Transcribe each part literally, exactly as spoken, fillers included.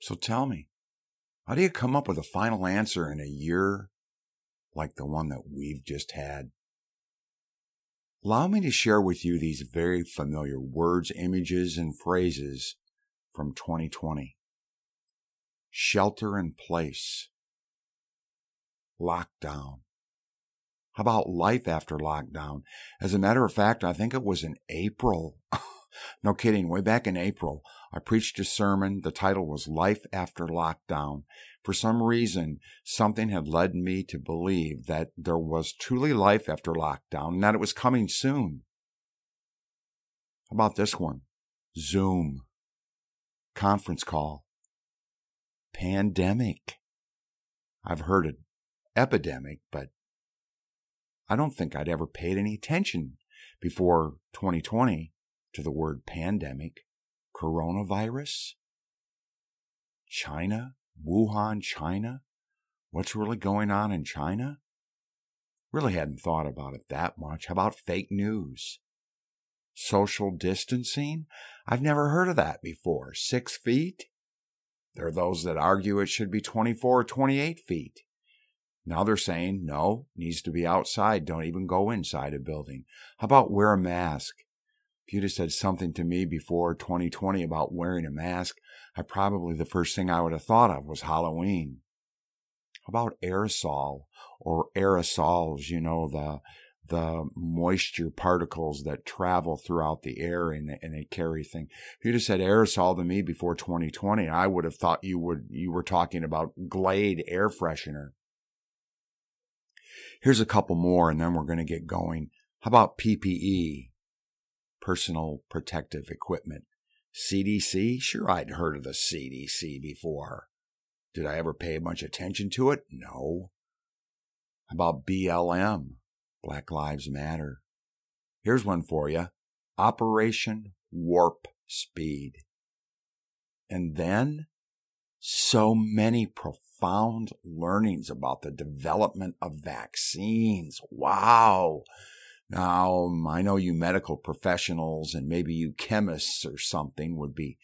So tell me, how do you come up with a final answer in a year like the one that we've just had? Allow me to share with you these very familiar words, images, and phrases from twenty twenty. Shelter in place. Lockdown. How about life after lockdown? As a matter of fact, I think it was in April. No kidding. Way back in April, I preached a sermon. The title was Life After Lockdown. For some reason, something had led me to believe that there was truly life after lockdown and that it was coming soon. How about this one? Zoom. Conference call. Pandemic. I've heard of epidemic, but I don't think I'd ever paid any attention before twenty twenty. To the word pandemic, coronavirus, China, Wuhan, China. What's really going on in China? Really hadn't thought about it that much. How about fake news? Social distancing? I've never heard of that before. Six feet? There are those that argue it should be twenty-four or twenty-eight feet. Now they're saying, no, it needs to be outside. Don't even go inside a building. How about wear a mask? If you'd have said something to me before twenty twenty about wearing a mask, I probably the first thing I would have thought of was Halloween. How about aerosol or aerosols, you know, the the moisture particles that travel throughout the air and, and they carry things. If you'd have said aerosol to me before twenty twenty, I would have thought you would you were talking about Glade air freshener. Here's a couple more and then we're going to get going. How about P P E? Personal protective equipment. C D C? Sure, I'd heard of the C D C before. Did I ever pay much attention to it? No. How about B L M? Black Lives Matter. Here's one for you. Operation Warp Speed. And then, so many profound learnings about the development of vaccines. Wow. Now, I know you medical professionals and maybe you chemists or something would be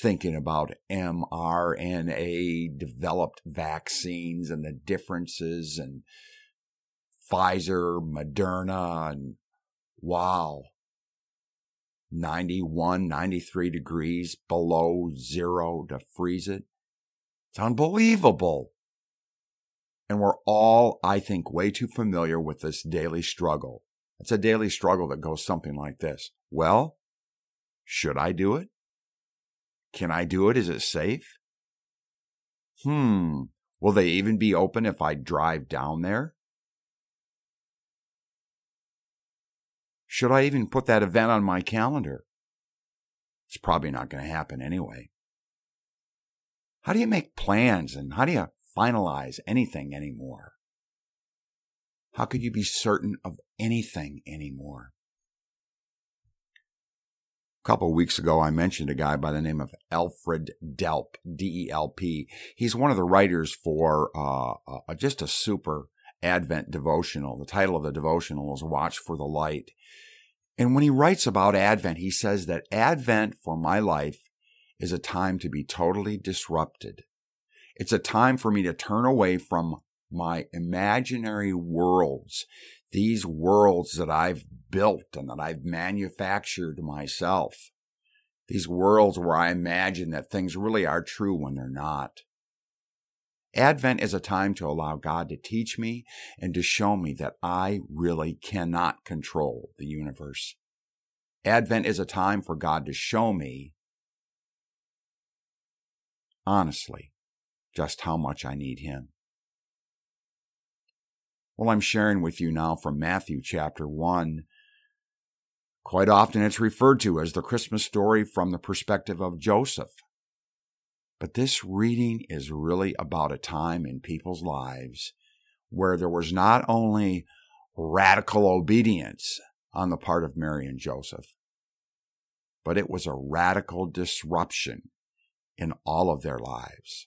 thinking about M R N A-developed vaccines and the differences and Pfizer, Moderna, and wow, ninety-one, ninety-three degrees below zero to freeze it. It's unbelievable. And we're all, I think, way too familiar with this daily struggle. It's a daily struggle that goes something like this. Well, should I do it? Can I do it? Is it safe? Hmm. Will they even be open if I drive down there? Should I even put that event on my calendar? It's probably not going to happen anyway. How do you make plans and how do you finalize anything anymore? How could you be certain of anything anymore? A couple of weeks ago, I mentioned a guy by the name of Alfred Delp, D E L P. He's one of the writers for uh, uh, just a super Advent devotional. The title of the devotional is Watch for the Light. And when he writes about Advent, he says that Advent for my life is a time to be totally disrupted. It's a time for me to turn away from my imaginary worlds, these worlds that I've built and that I've manufactured myself, these worlds where I imagine that things really are true when they're not. Advent is a time to allow God to teach me and to show me that I really cannot control the universe. Advent is a time for God to show me, honestly, just how much I need Him. Well, I'm sharing with you now from Matthew chapter one. Quite often it's referred to as the Christmas story from the perspective of Joseph. But this reading is really about a time in people's lives where there was not only radical obedience on the part of Mary and Joseph, but it was a radical disruption in all of their lives.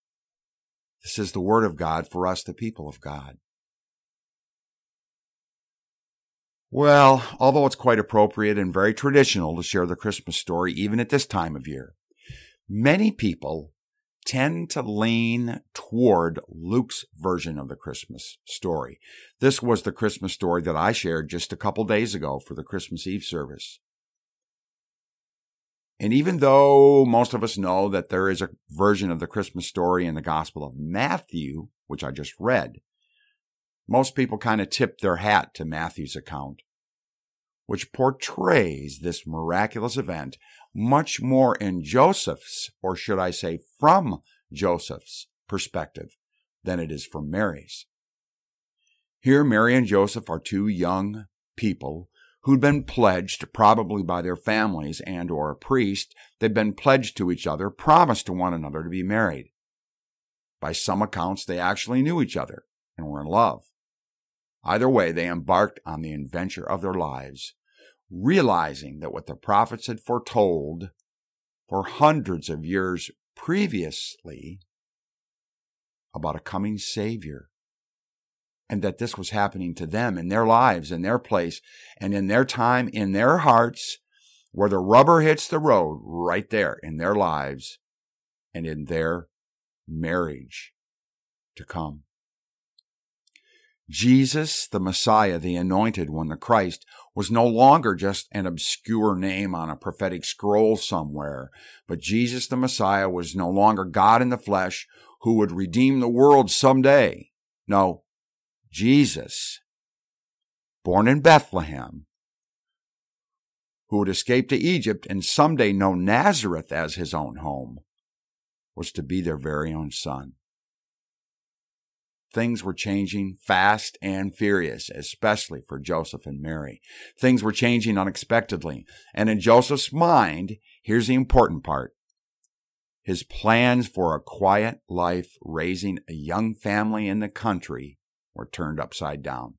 This is the word of God for us, the people of God. Well, although it's quite appropriate and very traditional to share the Christmas story, even at this time of year, many people tend to lean toward Luke's version of the Christmas story. This was the Christmas story that I shared just a couple days ago for the Christmas Eve service. And even though most of us know that there is a version of the Christmas story in the Gospel of Matthew, which I just read, most people kind of tip their hat to Matthew's account, which portrays this miraculous event much more in Joseph's, or should I say from Joseph's, perspective than it is from Mary's. Here, Mary and Joseph are two young people who'd been pledged, probably by their families and or a priest. They'd been pledged to each other, promised to one another to be married. By some accounts, they actually knew each other and were in love. Either way, they embarked on the adventure of their lives, realizing that what the prophets had foretold for hundreds of years previously about a coming Savior, and that this was happening to them in their lives, in their place, and in their time, in their hearts, where the rubber hits the road, right there in their lives and in their marriage to come. Jesus, the Messiah, the Anointed One, the Christ, was no longer just an obscure name on a prophetic scroll somewhere, but Jesus, the Messiah, was no longer God in the flesh who would redeem the world someday. No, Jesus, born in Bethlehem, who would escape to Egypt and someday know Nazareth as his own home, was to be their very own son. Things were changing fast and furious, especially for Joseph and Mary. Things were changing unexpectedly. And in Joseph's mind, here's the important part. His plans for a quiet life raising a young family in the country were turned upside down.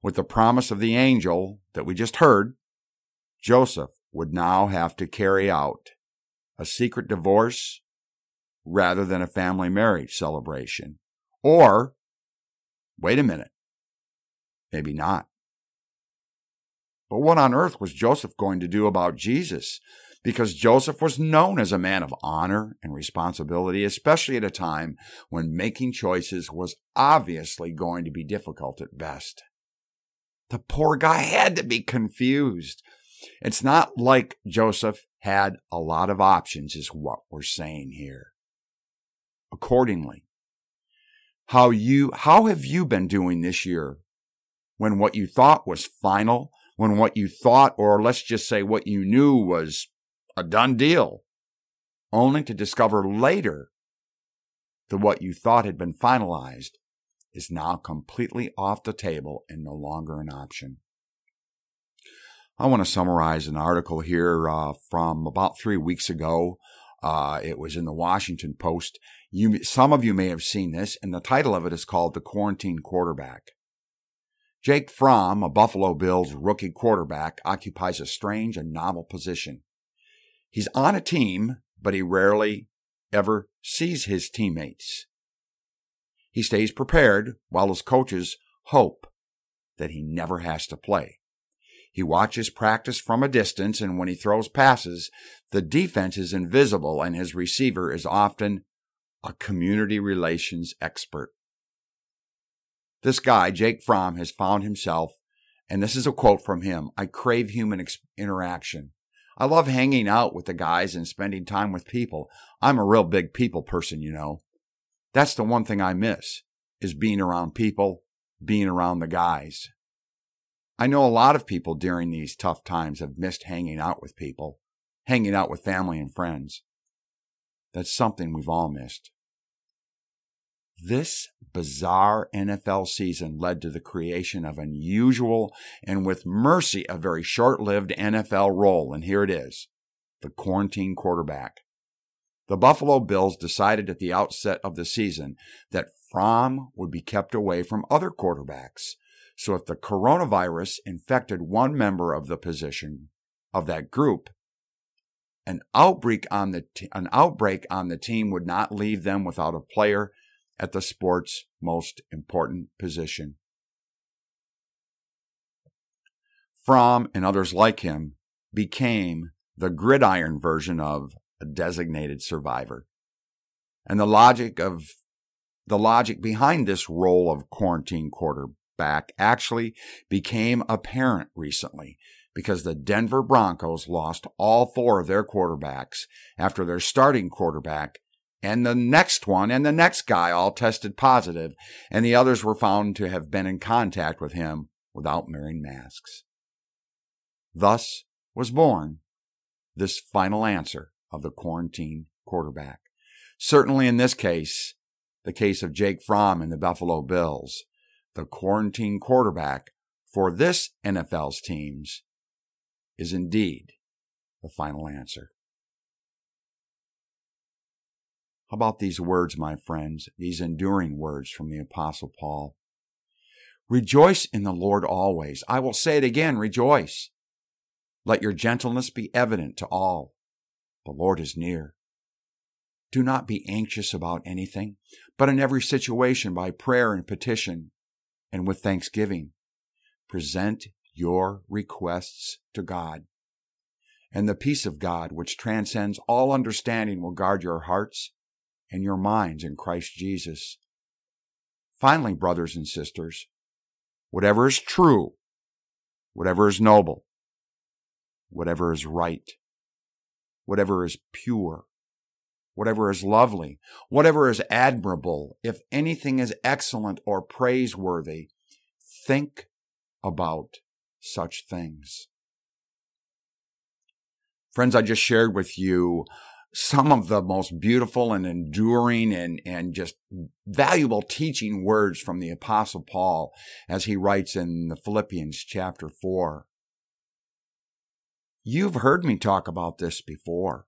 With the promise of the angel that we just heard, Joseph would now have to carry out a secret divorce rather than a family marriage celebration. Or, wait a minute, maybe not. But what on earth was Joseph going to do about Jesus? Because Joseph was known as a man of honor and responsibility, especially at a time when making choices was obviously going to be difficult at best. The poor guy had to be confused. It's not like Joseph had a lot of options, is what we're saying here. Accordingly, How you, how have you been doing this year when what you thought was final, when what you thought, or let's just say what you knew, was a done deal, only to discover later that what you thought had been finalized is now completely off the table and no longer an option? I want to summarize an article here uh, from about three weeks ago. Uh, it was in the Washington Post. You, some of you may have seen this, and the title of it is called "The Quarantine Quarterback." Jake Fromm, a Buffalo Bills rookie quarterback, occupies a strange and novel position. He's on a team, but he rarely ever sees his teammates. He stays prepared while his coaches hope that he never has to play. He watches practice from a distance, and when he throws passes, the defense is invisible and his receiver is often a community relations expert. This guy, Jake Fromm, has found himself, and this is a quote from him, "I crave human ex- interaction. I love hanging out with the guys and spending time with people. I'm a real big people person, you know. That's the one thing I miss, is being around people, being around the guys. I know a lot of people during these tough times have missed hanging out with people, hanging out with family and friends. That's something we've all missed." This bizarre N F L season led to the creation of an unusual and, with mercy, a very short-lived N F L role, and here it is, the quarantine quarterback. The Buffalo Bills decided at the outset of the season that Fromm would be kept away from other quarterbacks, so if the coronavirus infected one member of the position of that group, an outbreak on the t- an outbreak on the team would not leave them without a player at the sport's most important position. Fromm and others like him became the gridiron version of a designated survivor. And the logic of the logic behind this role of quarantine quarterback actually became apparent recently, because the Denver Broncos lost all four of their quarterbacks after their starting quarterback and the next one and the next guy all tested positive, and the others were found to have been in contact with him without wearing masks. Thus was born this final answer of the quarantine quarterback. Certainly in this case, the case of Jake Fromm and the Buffalo Bills, the quarantine quarterback for this N F L's teams is indeed the final answer. How about these words, my friends, these enduring words from the Apostle Paul? "Rejoice in the Lord always. I will say it again, rejoice. Let your gentleness be evident to all. The Lord is near. Do not be anxious about anything, but in every situation by prayer and petition and with thanksgiving, present your requests to God. And the peace of God, which transcends all understanding, will guard your hearts and your minds in Christ Jesus. Finally, brothers and sisters, whatever is true, whatever is noble, whatever is right, whatever is pure, whatever is lovely, whatever is admirable, if anything is excellent or praiseworthy, think about such things." Friends, I just shared with you some of the most beautiful and enduring and, and just valuable teaching words from the Apostle Paul as he writes in the Philippians chapter four. You've heard me talk about this before.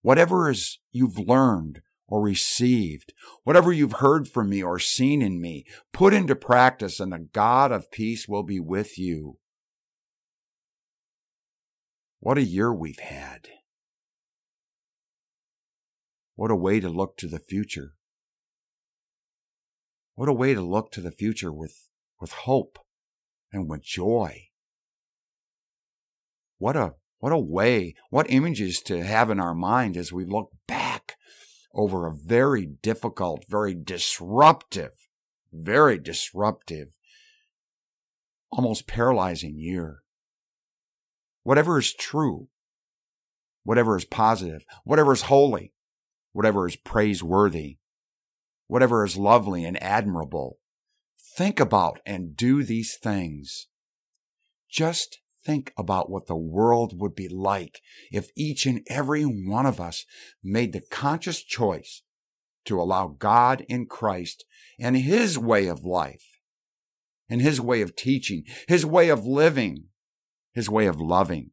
Whatever is you've learned or received, whatever you've heard from me or seen in me, put into practice, and the God of peace will be with you. What a year we've had. What a way to look to the future. What a way to look to the future with, with hope and with joy. What a what a way, what images to have in our mind as we look back over a very difficult, very disruptive, very disruptive, almost paralyzing year. Whatever is true, whatever is positive, whatever is holy, whatever is praiseworthy, whatever is lovely and admirable, think about and do these things. Just think about what the world would be like if each and every one of us made the conscious choice to allow God in Christ and His way of life, and His way of teaching, His way of living, His way of loving,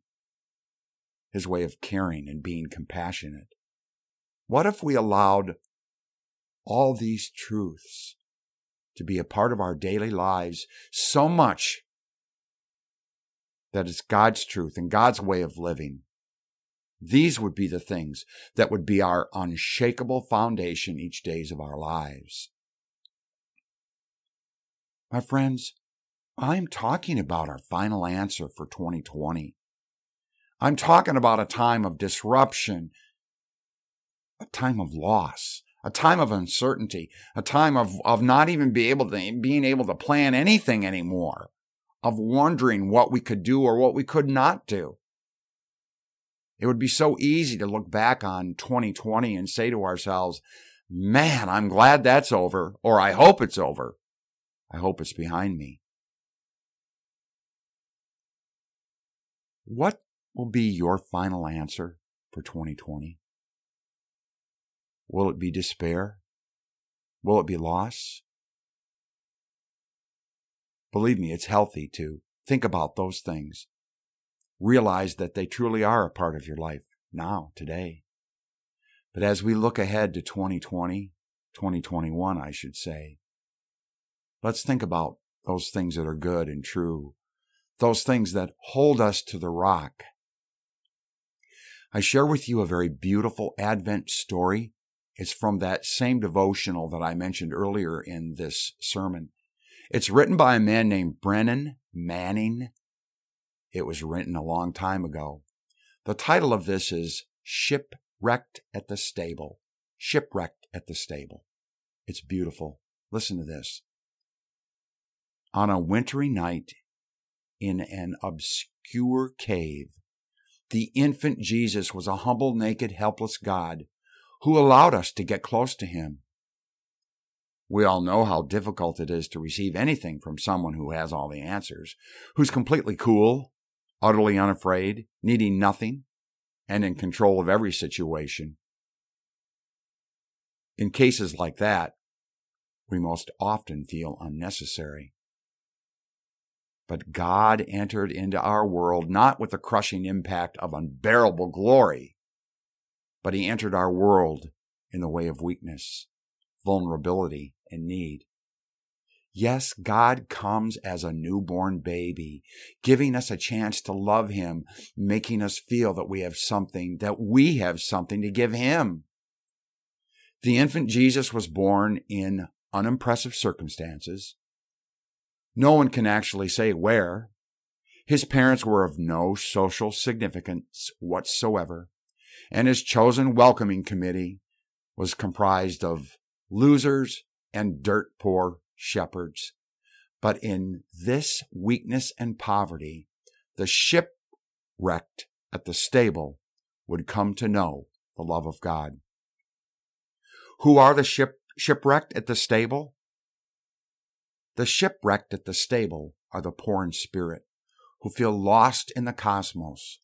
His way of caring and being compassionate. What if we allowed all these truths to be a part of our daily lives so much that it's God's truth and God's way of living These would be the things that would be our unshakable foundation each days of our lives. My friends, I'm talking about our final answer for twenty twenty. I'm talking about a time of disruption, a time of loss, a time of uncertainty, a time of, of not even be able to, being able to plan anything anymore, of wondering what we could do or what we could not do. It would be so easy to look back on twenty twenty and say to ourselves, man, I'm glad that's over, or I hope it's over. I hope it's behind me. What will be your final answer for twenty twenty? Will it be despair? Will it be loss? Believe me, it's healthy to think about those things. Realize that they truly are a part of your life now, today. But as we look ahead to twenty twenty, twenty twenty-one, I should say, let's think about those things that are good and true, those things that hold us to the rock. I share with you a very beautiful Advent story. It's from that same devotional that I mentioned earlier in this sermon. It's written by a man named Brennan Manning. It was written a long time ago. The title of this is Shipwrecked at the Stable. Shipwrecked at the Stable. It's beautiful. Listen to this. On a wintry night in an obscure cave, the infant Jesus was a humble, naked, helpless God who allowed us to get close to him. We all know how difficult it is to receive anything from someone who has all the answers, who's completely cool, utterly unafraid, needing nothing, and in control of every situation. In cases like that, we most often feel unnecessary. But God entered into our world not with the crushing impact of unbearable glory, but he entered our world in the way of weakness, vulnerability, and need. Yes, God comes as a newborn baby, giving us a chance to love him, making us feel that we have something, that we have something to give him. The infant Jesus was born in unimpressive circumstances. No one can actually say where. His parents were of no social significance whatsoever, and his chosen welcoming committee was comprised of losers and dirt-poor shepherds. But in this weakness and poverty, the shipwrecked at the stable would come to know the love of God. Who are the ship, shipwrecked at the stable? The shipwrecked at the stable are the poor in spirit, who feel lost in the cosmos,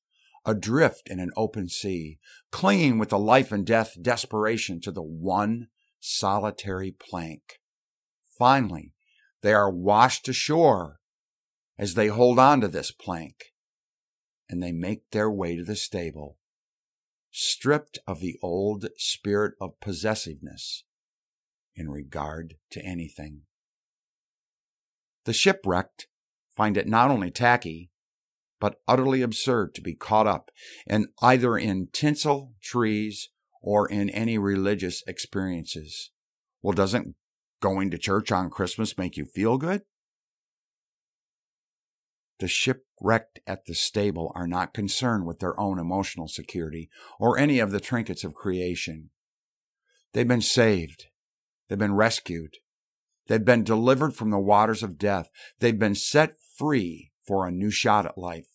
adrift in an open sea, clinging with a life and death desperation to the one solitary plank. Finally, they are washed ashore as they hold on to this plank, and they make their way to the stable, stripped of the old spirit of possessiveness in regard to anything. The shipwrecked find it not only tacky, but utterly absurd to be caught up in either in tinsel trees or in any religious experiences. Well, doesn't going to church on Christmas make you feel good? The shipwrecked at the stable are not concerned with their own emotional security or any of the trinkets of creation. They've been saved. They've been rescued. They've been delivered from the waters of death. They've been set free for a new shot at life.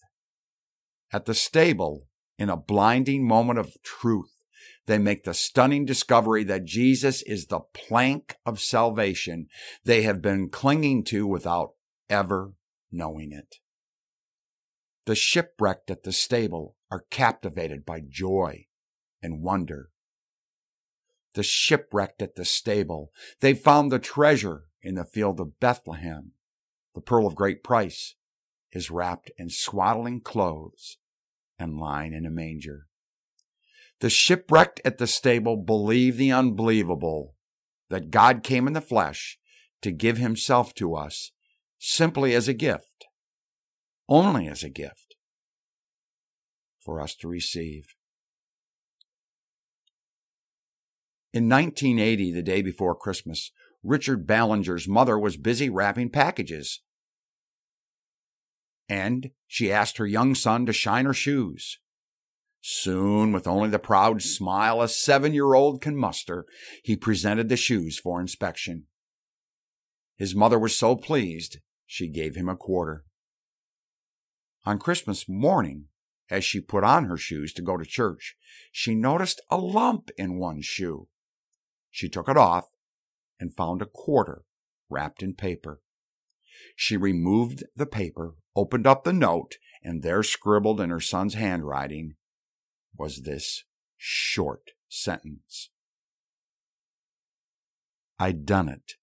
At the stable, in a blinding moment of truth, they make the stunning discovery that Jesus is the plank of salvation they have been clinging to without ever knowing it. The shipwrecked at the stable are captivated by joy and wonder. The shipwrecked at the stable, they found the treasure in the field of Bethlehem. The pearl of great price is wrapped in swaddling clothes and lying in a manger. The shipwrecked at the stable believe the unbelievable, that God came in the flesh to give himself to us simply as a gift, only as a gift for us to receive. In nineteen eighty, the day before Christmas, Richard Ballinger's mother was busy wrapping packages, and she asked her young son to shine her shoes. Soon, with only the proud smile a seven-year-old can muster, he presented the shoes for inspection. His mother was so pleased, she gave him a quarter. On Christmas morning, as she put on her shoes to go to church, she noticed a lump in one shoe. She took it off and found a quarter wrapped in paper. She removed the paper, opened up the note, and there scribbled in her son's handwriting was this short sentence: "I done it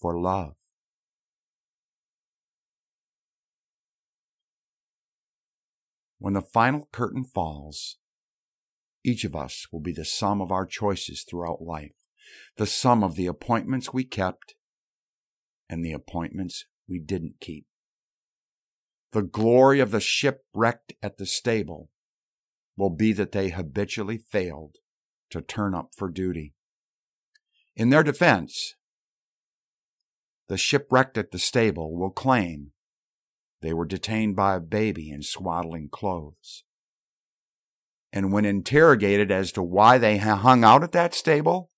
for love." When the final curtain falls, each of us will be the sum of our choices throughout life, the sum of the appointments we kept and the appointments we didn't keep. The glory of the shipwrecked at the stable will be that they habitually failed to turn up for duty. In their defense, the shipwrecked at the stable will claim they were detained by a baby in swaddling clothes. And when interrogated as to why they hung out at that stable,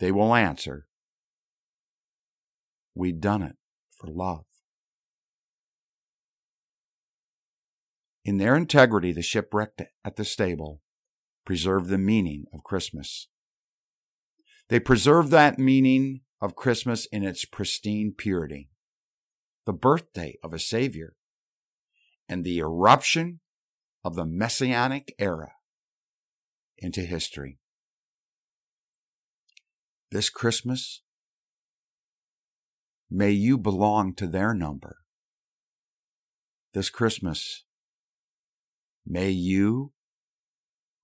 they will answer, "We done it for love." In their integrity, the shipwrecked at the stable preserved the meaning of Christmas. They preserved that meaning of Christmas in its pristine purity. The birthday of a Savior, and the eruption of the Messianic era into history. This Christmas, may you belong to their number. This Christmas, may you,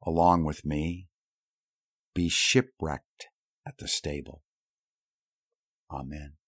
along with me, be shipwrecked at the stable. Amen.